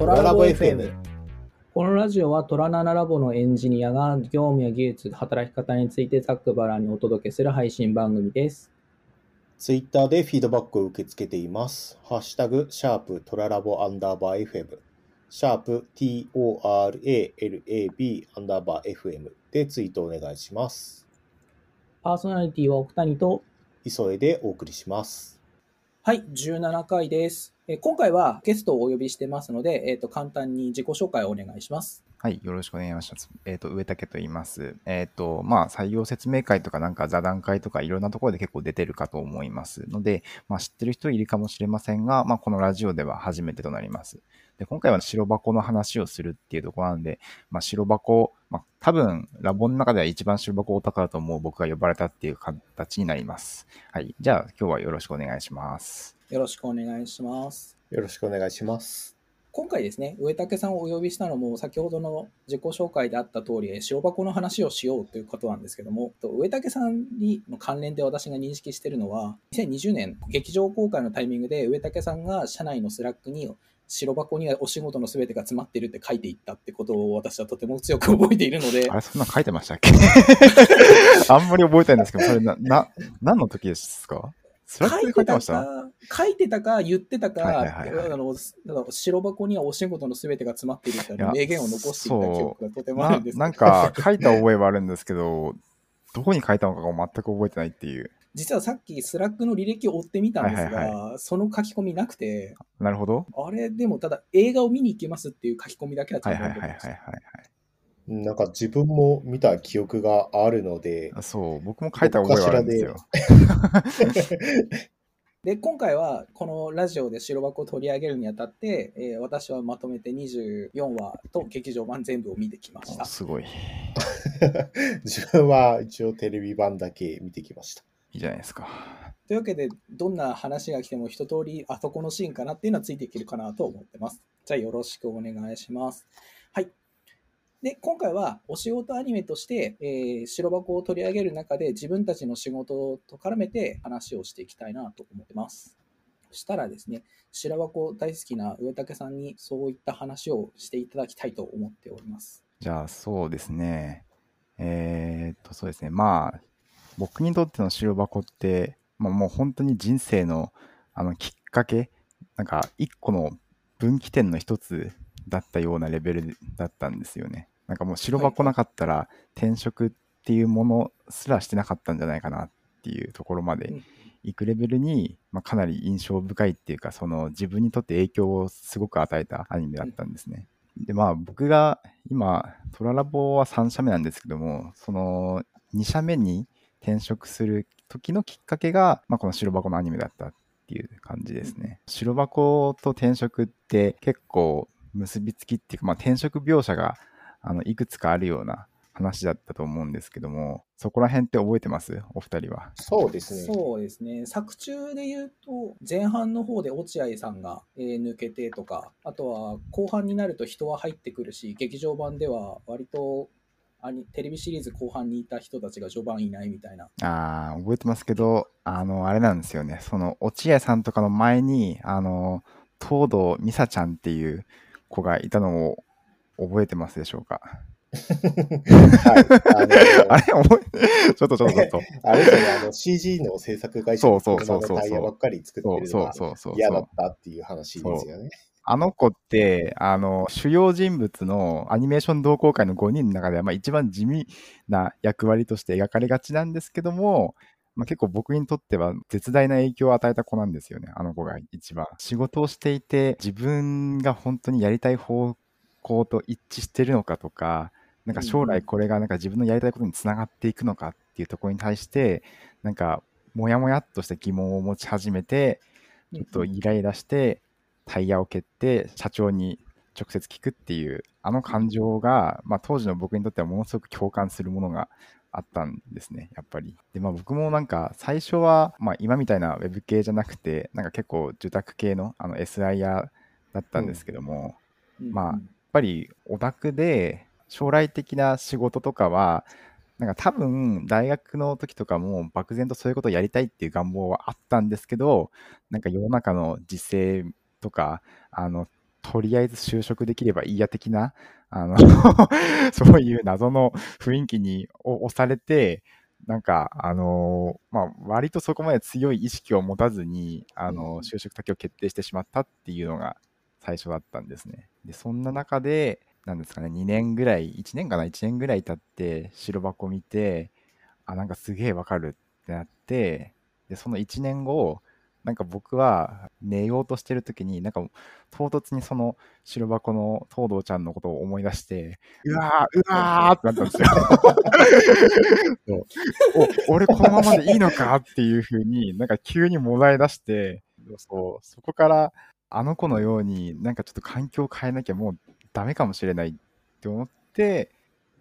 トラボ FM。このラジオはトラナナラボのエンジニアが業務や技術、働き方についてざっくばらんにお届けする配信番組です。ツイッターでフィードバックを受け付けています。ハッシュタグ、#トララボ_FM、#TORALAB_FM でツイートお願いします。パーソナリティは奥谷と磯江でお送りします。はい、17回です。今回はゲストをお呼びしてますので、簡単に自己紹介をお願いします。はい、よろしくお願いします。上竹と言います。採用説明会とかなんか座談会とかいろんなところで結構出てるかと思いますので、知ってる人いるかもしれませんが、このラジオでは初めてとなります。で、今回は白箱の話をするっていうところなんで、白箱、多分ラボの中では一番白箱オタクだと思う僕が呼ばれたっていう形になります。はい、じゃあ今日はよろしくお願いします。よろしくお願いします。よろしくお願いします。今回ですね、上竹さんをお呼びしたのも先ほどの自己紹介であった通り、白箱の話をしようということなんですけども、上竹さんの関連で私が認識しているのは、2020年劇場公開のタイミングで上竹さんが社内のスラックに白箱にはお仕事のすべてが詰まってるって書いていったってことを私はとても強く覚えているので。あれ、そんな書いてましたっけあんまり覚えてないんですけど、それ何の時ですか？書いてたか言ってたか、白箱にはお仕事のすべてが詰まっているって名言を残していた記憶がとてもあるんですけど、なんか書いた覚えはあるんですけどどこに書いたのかが全く覚えてないっていう。実はさっきスラックの履歴を追ってみたんですが、その書き込みなくて。なるほど。あれでもただ映画を見に行きますっていう書き込みだけだったんです。なんか自分も見た記憶があるので、そう、僕も書いた覚えはあるんですよ。で、今回はこのラジオで白箱を取り上げるにあたって、私はまとめて24話と劇場版全部を見てきました。すごい。自分は一応テレビ版だけ見てきました。いいじゃないですか。というわけで、どんな話が来ても一通りあそこのシーンかなっていうのはついていけるかなと思ってます。じゃあよろしくお願いします。はい。で、今回はお仕事アニメとして、白箱を取り上げる中で自分たちの仕事と絡めて話をしていきたいなと思ってます。そしたらですね、白箱大好きな上竹さんにそういった話をしていただきたいと思っております。じゃあそうですね。そうですね。僕にとっての白箱って、もう本当に人生の、きっかけ、なんか一個の分岐点の一つだったようなレベルだったんですよね。なんかもう白箱なかったら転職っていうものすらしてなかったんじゃないかなっていうところまでいくレベルに、かなり印象深いっていうか、その自分にとって影響をすごく与えたアニメだったんですね。で、僕が今トララボは3社目なんですけども、その2社目に転職する時のきっかけが、この白箱のアニメだったっていう感じですね。白箱と転職って結構結びつきっていうか、転職描写がいくつかあるような話だったと思うんですけども、そこら辺って覚えてます？お二人は。そうですね。作中で言うと、前半の方で落合さんが、抜けてとか、あとは後半になると人は入ってくるし、劇場版では割とテレビシリーズ後半にいた人たちが序盤いないみたいな。覚えてますけど、あれなんですよね。その落合さんとかの前に東堂美沙ちゃんっていう子がいたのを覚えてますでしょうか？はい、あれちょっとあれですね、CG の制作会社のタイヤばっかり作ってるのが嫌だったっていう話ですよね。あの子って主要人物のアニメーション同好会の5人の中では、一番地味な役割として描かれがちなんですけども、結構僕にとっては絶大な影響を与えた子なんですよね。あの子が一番仕事をしていて、自分が本当にやりたい方向と一致してるのかとか、なんか将来これがなんか自分のやりたいことにつながっていくのかっていうところに対して、なんかモヤモヤっとした疑問を持ち始めて、ちょっとイライラしてタイヤを蹴って社長に直接聞くっていう、あの感情が、当時の僕にとってはものすごく共感するものがあったんですね、やっぱり。で、僕もなんか最初は、今みたいなウェブ系じゃなくて、なんか結構受託系のSIR だったんですけども、やっぱりオタクで将来的な仕事とかは、なんか多分大学の時とかも漠然とそういうことをやりたいっていう願望はあったんですけど、なんか世の中の時勢とか、とりあえず就職できればいいや的な、そういう謎の雰囲気に押されて、なんか、割とそこまで強い意識を持たずに、就職先を決定してしまったっていうのが最初だったんですね。で、そんな中で、なんですかね、2年ぐらい、1年かな、1年ぐらい経って、白箱見て、あ、なんかすげえわかるってなって、で、その1年後、なんか僕は寝ようとしてる時に、なんか唐突にその白箱の東堂ちゃんのことを思い出して、うわーってなったんですよ。そう俺このままでいいのかっていうふうに、なんか急にもらい出して、そこからあの子のように、なんかちょっと環境を変えなきゃもうダメかもしれないって思って、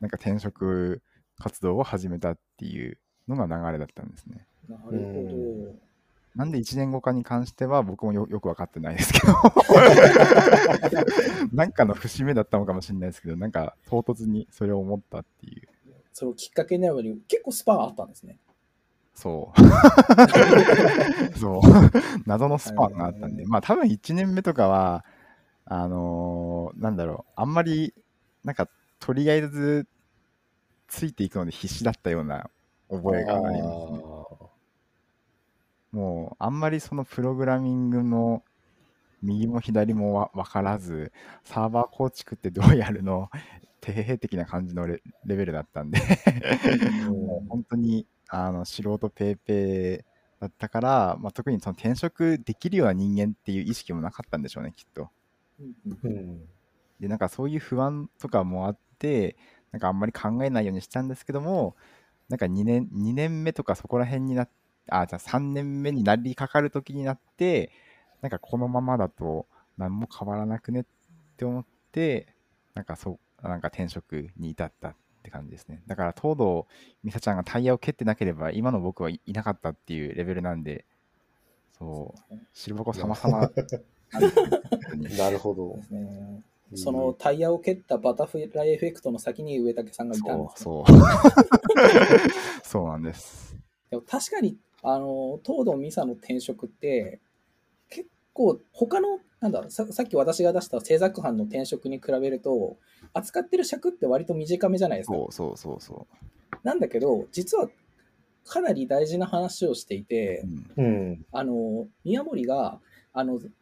なんか転職活動を始めたっていうのが流れだったんですね。なるほど。なんで1年後かに関しては僕も よく分かってないですけどなんかの節目だったのかもしれないですけど、なんか唐突にそれを思ったっていう、それをきっかけになるのに結構スパンあったんですね。そう謎のスパンがあったんで、まあ多分1年目とかはなんだろう、あんまりなんかとりあえずついていくので必死だったような覚えがありますね。もうあんまりそのプログラミングの右も左も分からず、サーバー構築ってどうやるの底辺的な感じの レベルだったんでもう本当に素人ペーペーだったから、まあ、特にその転職できるような人間っていう意識もなかったんでしょうね、きっと。で、なんかそういう不安とかもあって、なんかあんまり考えないようにしたんですけども、なんか2年目とかそこら辺になって、じゃあ3年目になりかかる時になって、なんかこのままだと何も変わらなくねって思って、なんか転職に至ったって感じですね。だから東堂美沙ちゃんがタイヤを蹴ってなければ今の僕はいなかったっていうレベルなんで、そう白箱様々なるほど。そのタイヤを蹴ったバタフライエフェクトの先に植竹さんがいたんです、ね、そうなんです。でも確かに東堂美沙の転職って結構他のさっき私が出した制作班の転職に比べると扱ってる尺って割と短めじゃないですか。そうなんだけど、実はかなり大事な話をしていて、宮森が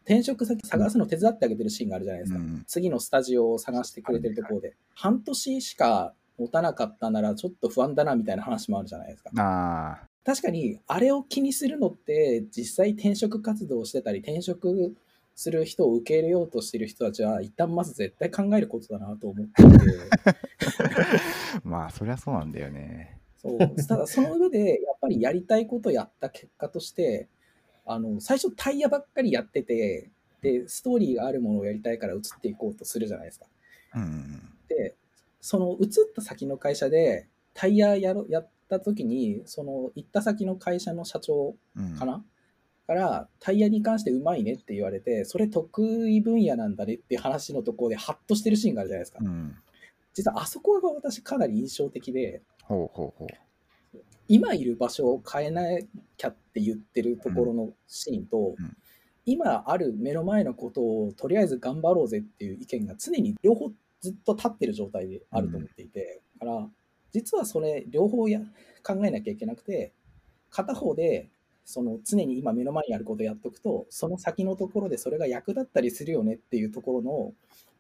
転職先探すの手伝ってあげてるシーンがあるじゃないですか、次のスタジオを探してくれてるところで、半年しか持たなかったならちょっと不安だなみたいな話もあるじゃないですか。確かにあれを気にするのって、実際転職活動をしてたり転職する人を受け入れようとしてる人たちは一旦まず絶対考えることだなと思ってまあそりゃそうなんだよね。ただその上でやっぱりやりたいことをやった結果として、最初タイヤばっかりやってて、でストーリーがあるものをやりたいから移っていこうとするじゃないですか、でその移った先の会社でタイヤやった時に、その行った先の会社の社長かな、からタイヤに関してうまいねって言われて、それ得意分野なんだねっていう話のところでハッとしてるシーンがあるじゃないですか、実はあそこが私かなり印象的で、今いる場所を変えなきゃって言ってるところのシーンと、今ある目の前のことをとりあえず頑張ろうぜっていう意見が常に両方ずっと立ってる状態であると思っていて、だから実はそれ両方考えなきゃいけなくて、片方でその常に今目の前にあることをやっとくと、その先のところでそれが役立ったりするよねっていうところの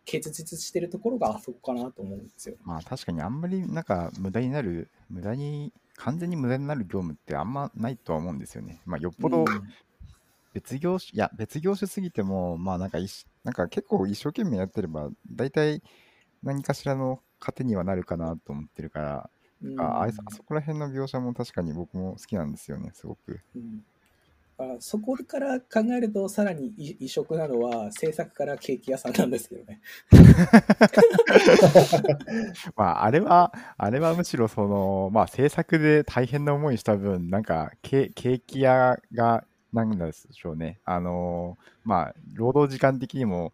結実してるところがあそこかなと思うんですよ。まあ確かにあんまりなんか完全に無駄になる業務ってあんまないとは思うんですよね。まあよっぽど別業種すぎても、まあなんか結構一生懸命やってれば大体何かしらの糧にはなるかなと思ってるから、あそこら辺の描写も確かに僕も好きなんですよね、すごく。そこから考えるとさらに異色なのは制作からケーキ屋さんなんですけどねまああれはむしろその、まあ、制作で大変な思いした分、なんかケーキ屋が何なんでしょうね、まあ労働時間的にも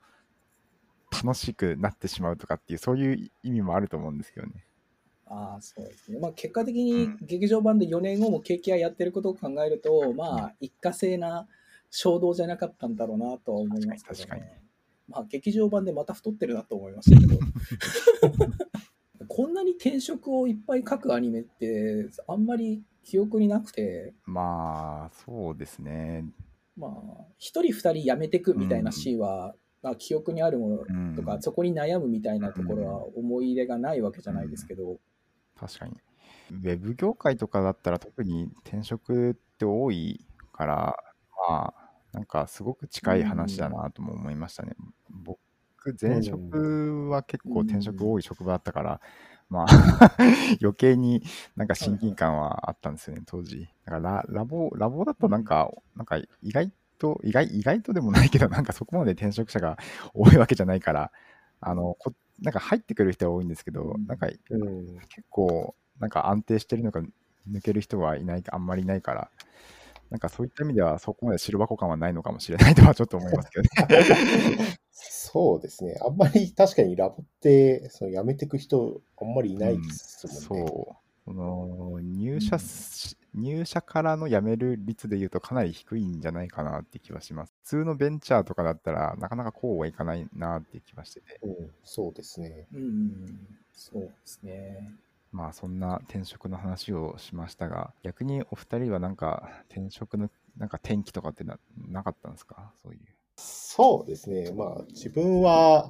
楽しくなってしまうとかっていう、そういう意味もあると思うんですけどね。そうですね。まあ、結果的に劇場版で4年後もケーキ屋やってることを考えると、まあ一過性な衝動じゃなかったんだろうなとは思いますけどね。確かに。まあ、劇場版でまた太ってるなと思いましたけどこんなに転職をいっぱい書くアニメってあんまり記憶になくて、まあそうですね、まあ一人二人辞めてくみたいなシーンは、うん、まあ、記憶にあるものとか、うん、そこに悩むみたいなところは思い入れがないわけじゃないですけど、うんうん、確かにウェブ業界とかだったら特に転職って多いから、まあ、なんかすごく近い話だなとも思いましたね、うん、僕前職は結構転職多い職場だったから、うん、まあ余計になんか親近感はあったんですよね、当時。だからラボだとなんか意外とでもないけど、なんかそこまで転職者が多いわけじゃないから、なんか入ってくる人は多いんですけど、なんか結構なんか安定してるのか抜ける人はいない、あんまりいないから、なんかそういった意味ではそこまで白箱感はないのかもしれないとはちょっと思いますけどね。そうですね。あんまり確かにラボってその辞めてく人あんまりいないですもんね。うん、そう。入社からの辞める率でいうとかなり低いんじゃないかなって気はします。普通のベンチャーとかだったらなかなかこうはいかないなって気はしてて。うん、そうですね。うん、そうですね。まあそんな転職の話をしましたが、逆にお二人はなんか転職のなんか転機とかって なかったんですか、そういう。そうですね、まあ自分は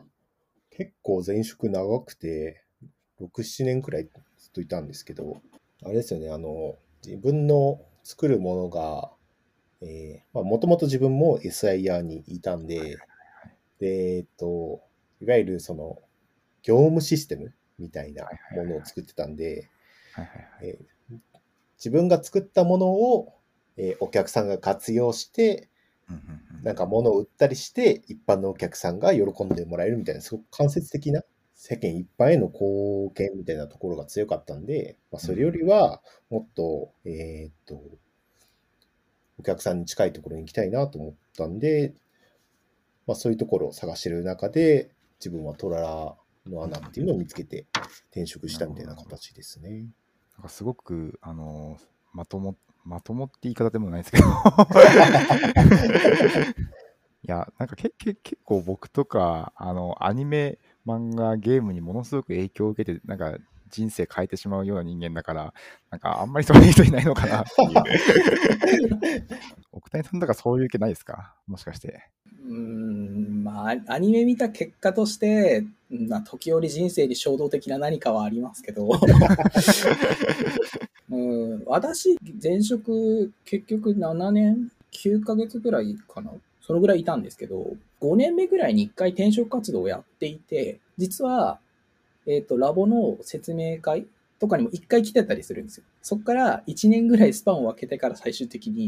結構前職長くて 6,7 年くらいずっといたんですけど、あれですよね、自分の作るものが、もともと自分も SIR にいたんで、はいはいはい、でいわゆるその業務システムみたいなものを作ってたんで、自分が作ったものを、お客さんが活用して、うんうんうん、なんか物を売ったりして一般のお客さんが喜んでもらえるみたいな、すごく間接的な世間一般への貢献みたいなところが強かったんで、まあ、それよりはもっと、お客さんに近いところに行きたいなと思ったんで、まあ、そういうところを探してる中で自分はトララの穴っていうのを見つけて転職したみたいな形ですね。なんかすごくまともって言い方でもないですけどいやなんか結構僕とかアニメ漫画ゲームにものすごく影響を受けてなんか人生変えてしまうような人間だから、なんかあんまりそういう人いないのかなっていう奥谷さんとかそういう気ないですか、もしかして。まあアニメ見た結果として、まあ、時折人生に衝動的な何かはありますけど私前職結局7年9ヶ月ぐらいかな、そのぐらいいたんですけど、5年目ぐらいに1回転職活動をやっていて、実はラボの説明会とかにも1回来てたりするんですよ。そこから1年ぐらいスパンを空けてから最終的に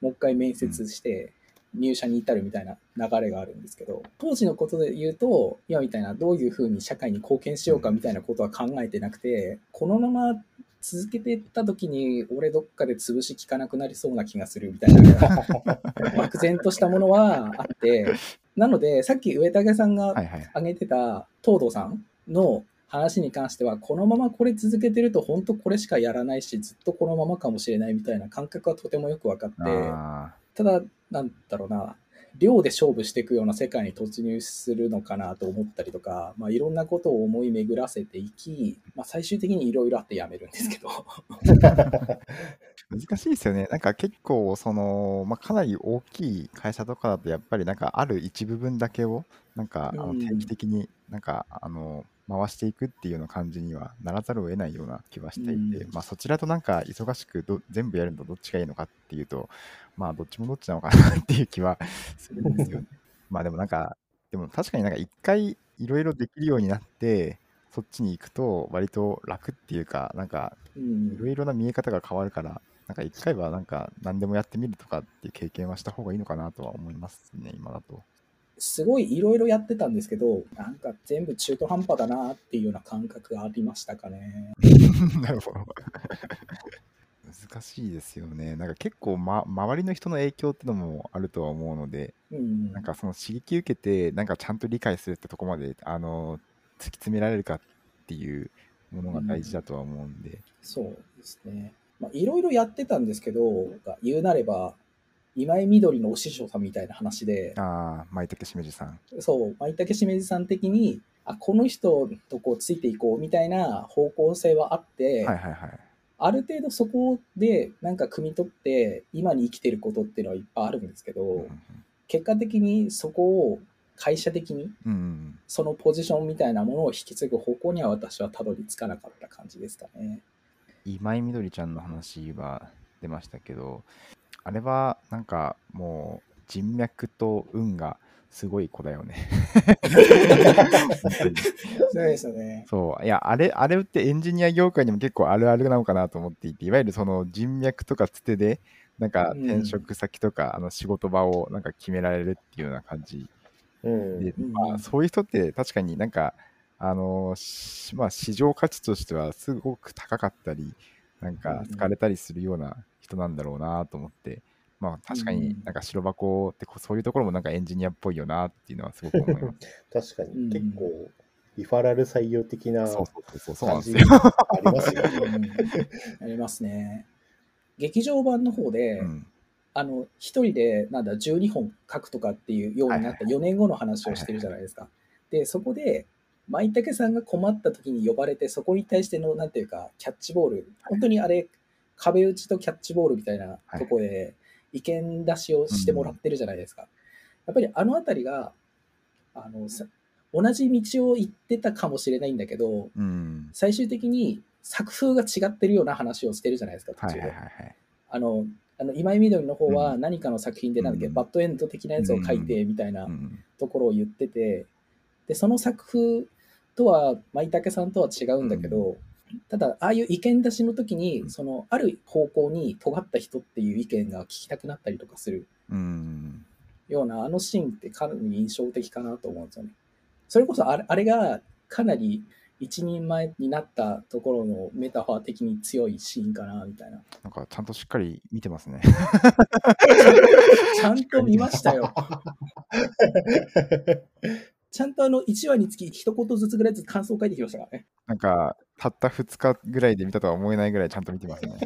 もう1回面接して入社に至るみたいな流れがあるんですけど、当時のことで言うと今みたいなどういうふうに社会に貢献しようかみたいなことは考えてなくて、このまま続けていった時に俺どっかで潰し効かなくなりそうな気がするみたいな漠然としたものはあって、なのでさっき上竹さんが挙げてた東堂さんの話に関しては、このままこれ続けてると本当これしかやらないし、ずっとこのままかもしれないみたいな感覚はとてもよく分かって、ただなんだろうな、量で勝負していくような世界に突入するのかなと思ったりとか、まあ、いろんなことを思い巡らせていき、まあ、最終的にいろいろあってやめるんですけど難しいですよね。なんか結構その、まあ、かなり大きい会社とかだとやっぱりなんかある一部分だけをなんか定期的になんか回していくっていうような感じにはならざるを得ないような気はしていて、まあ、そちらとなんか忙しく全部やるのとどっちがいいのかっていうと、まあどっちもどっちなのかなっていう気はするんですよねまあでもなんかでも確かになんか一回いろいろできるようになってそっちに行くと割と楽っていうか、なんかいろいろな見え方が変わるから、なんか一回はなんか何でもやってみるとかっていう経験はした方がいいのかなとは思いますね、今だと。すごいいろいろやってたんですけど、なんか全部中途半端だなっていうような感覚がありましたかねなるほど難しいですよね。なんか結構、周りの人の影響ってのもあるとは思うので、なんかその刺激受けてなんかちゃんと理解するってとこまで突き詰められるかっていうものが大事だとは思うんで、そうですね。まあいろいろやってたんですけど、言うなれば今井みどりのお師匠さんみたいな話で、ああ、舞竹しめじさん、そう、舞竹しめじさん的に、あ、この人とこうついていこうみたいな方向性はあって、はいはいはい、ある程度そこでなんか汲み取って今に生きてることっていうのはいっぱいあるんですけど、うんうん、結果的にそこを会社的にそのポジションみたいなものを引き継ぐ方向には私はたどり着かなかった感じですかね。今井みどりちゃんの話は出ましたけど、あれはなんかもう人脈と運がすごい子だよねそうですよね。そういや、あれってエンジニア業界にも結構あるあるなのかなと思っていて、いわゆるその人脈とかつてでなんか転職先とか、うん、あの仕事場をなんか決められるっていうような感じ、うんで、まあ、そういう人って確かになんかまあ、市場価値としてはすごく高かったりなんか疲れたりするような人なんだろうなと思って、まあ、確かになんか白箱ってそういうところもなんかエンジニアっぽいよなっていうのはすごく思います確かに結構リファラル採用的な感じありますよねありますね。劇場版の方で、うん、一人でなんだ12本書くとかっていうようになった4年後の話をしてるじゃないですか、はいはいはい、でそこで舞竹さんが困った時に呼ばれて、そこに対してのなんていうかキャッチボール、本当にあれ壁打ちとキャッチボールみたいなとこで意見出しをしてもらってるじゃないですか、やっぱりあのあたりが同じ道を行ってたかもしれないんだけど、うん、最終的に作風が違ってるような話をしてるじゃないですか途中で、はいはいはい、今井みどりの方は何かの作品でなんだっけ、うん、バッドエンド的なやつを書いてみたいなところを言ってて、でその作風とは舞竹さんとは違うんだけど、うん、ただああいう意見出しの時にそのある方向に尖った人っていう意見が聞きたくなったりとかするような、あのシーンってかなり印象的かなと思うんですよね。それこそあれがかなり一人前になったところのメタファー的に強いシーンかなみたいな。なんかちゃんとしっかり見てますねちゃんと見ましたよちゃんと1話につき一言ずつぐらいずつ感想を書いてきましたからね。なんかたった2日ぐらいで見たとは思えないぐらいちゃんと見てますね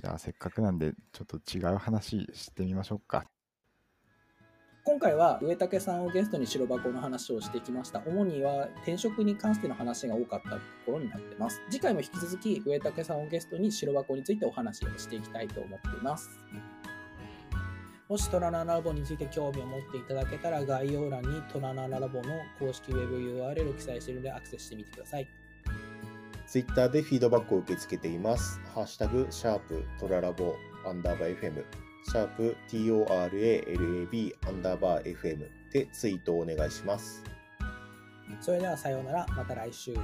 じゃあせっかくなんでちょっと違う話してみましょうか。今回は上竹さんをゲストに白箱の話をしてきました。主には転職に関しての話が多かったところになってます。次回も引き続き上竹さんをゲストに白箱についてお話をしていきたいと思っています。もしトラナラボについて興味を持っていただけたら、概要欄にトラナラボの公式ウェブ URL を記載しているのでアクセスしてみてください。 Twitter でフィードバックを受け付けています。ハッシュタグ#トララボ_FM#TORALAB_FM でツイートをお願いします。それではさようなら、また来週。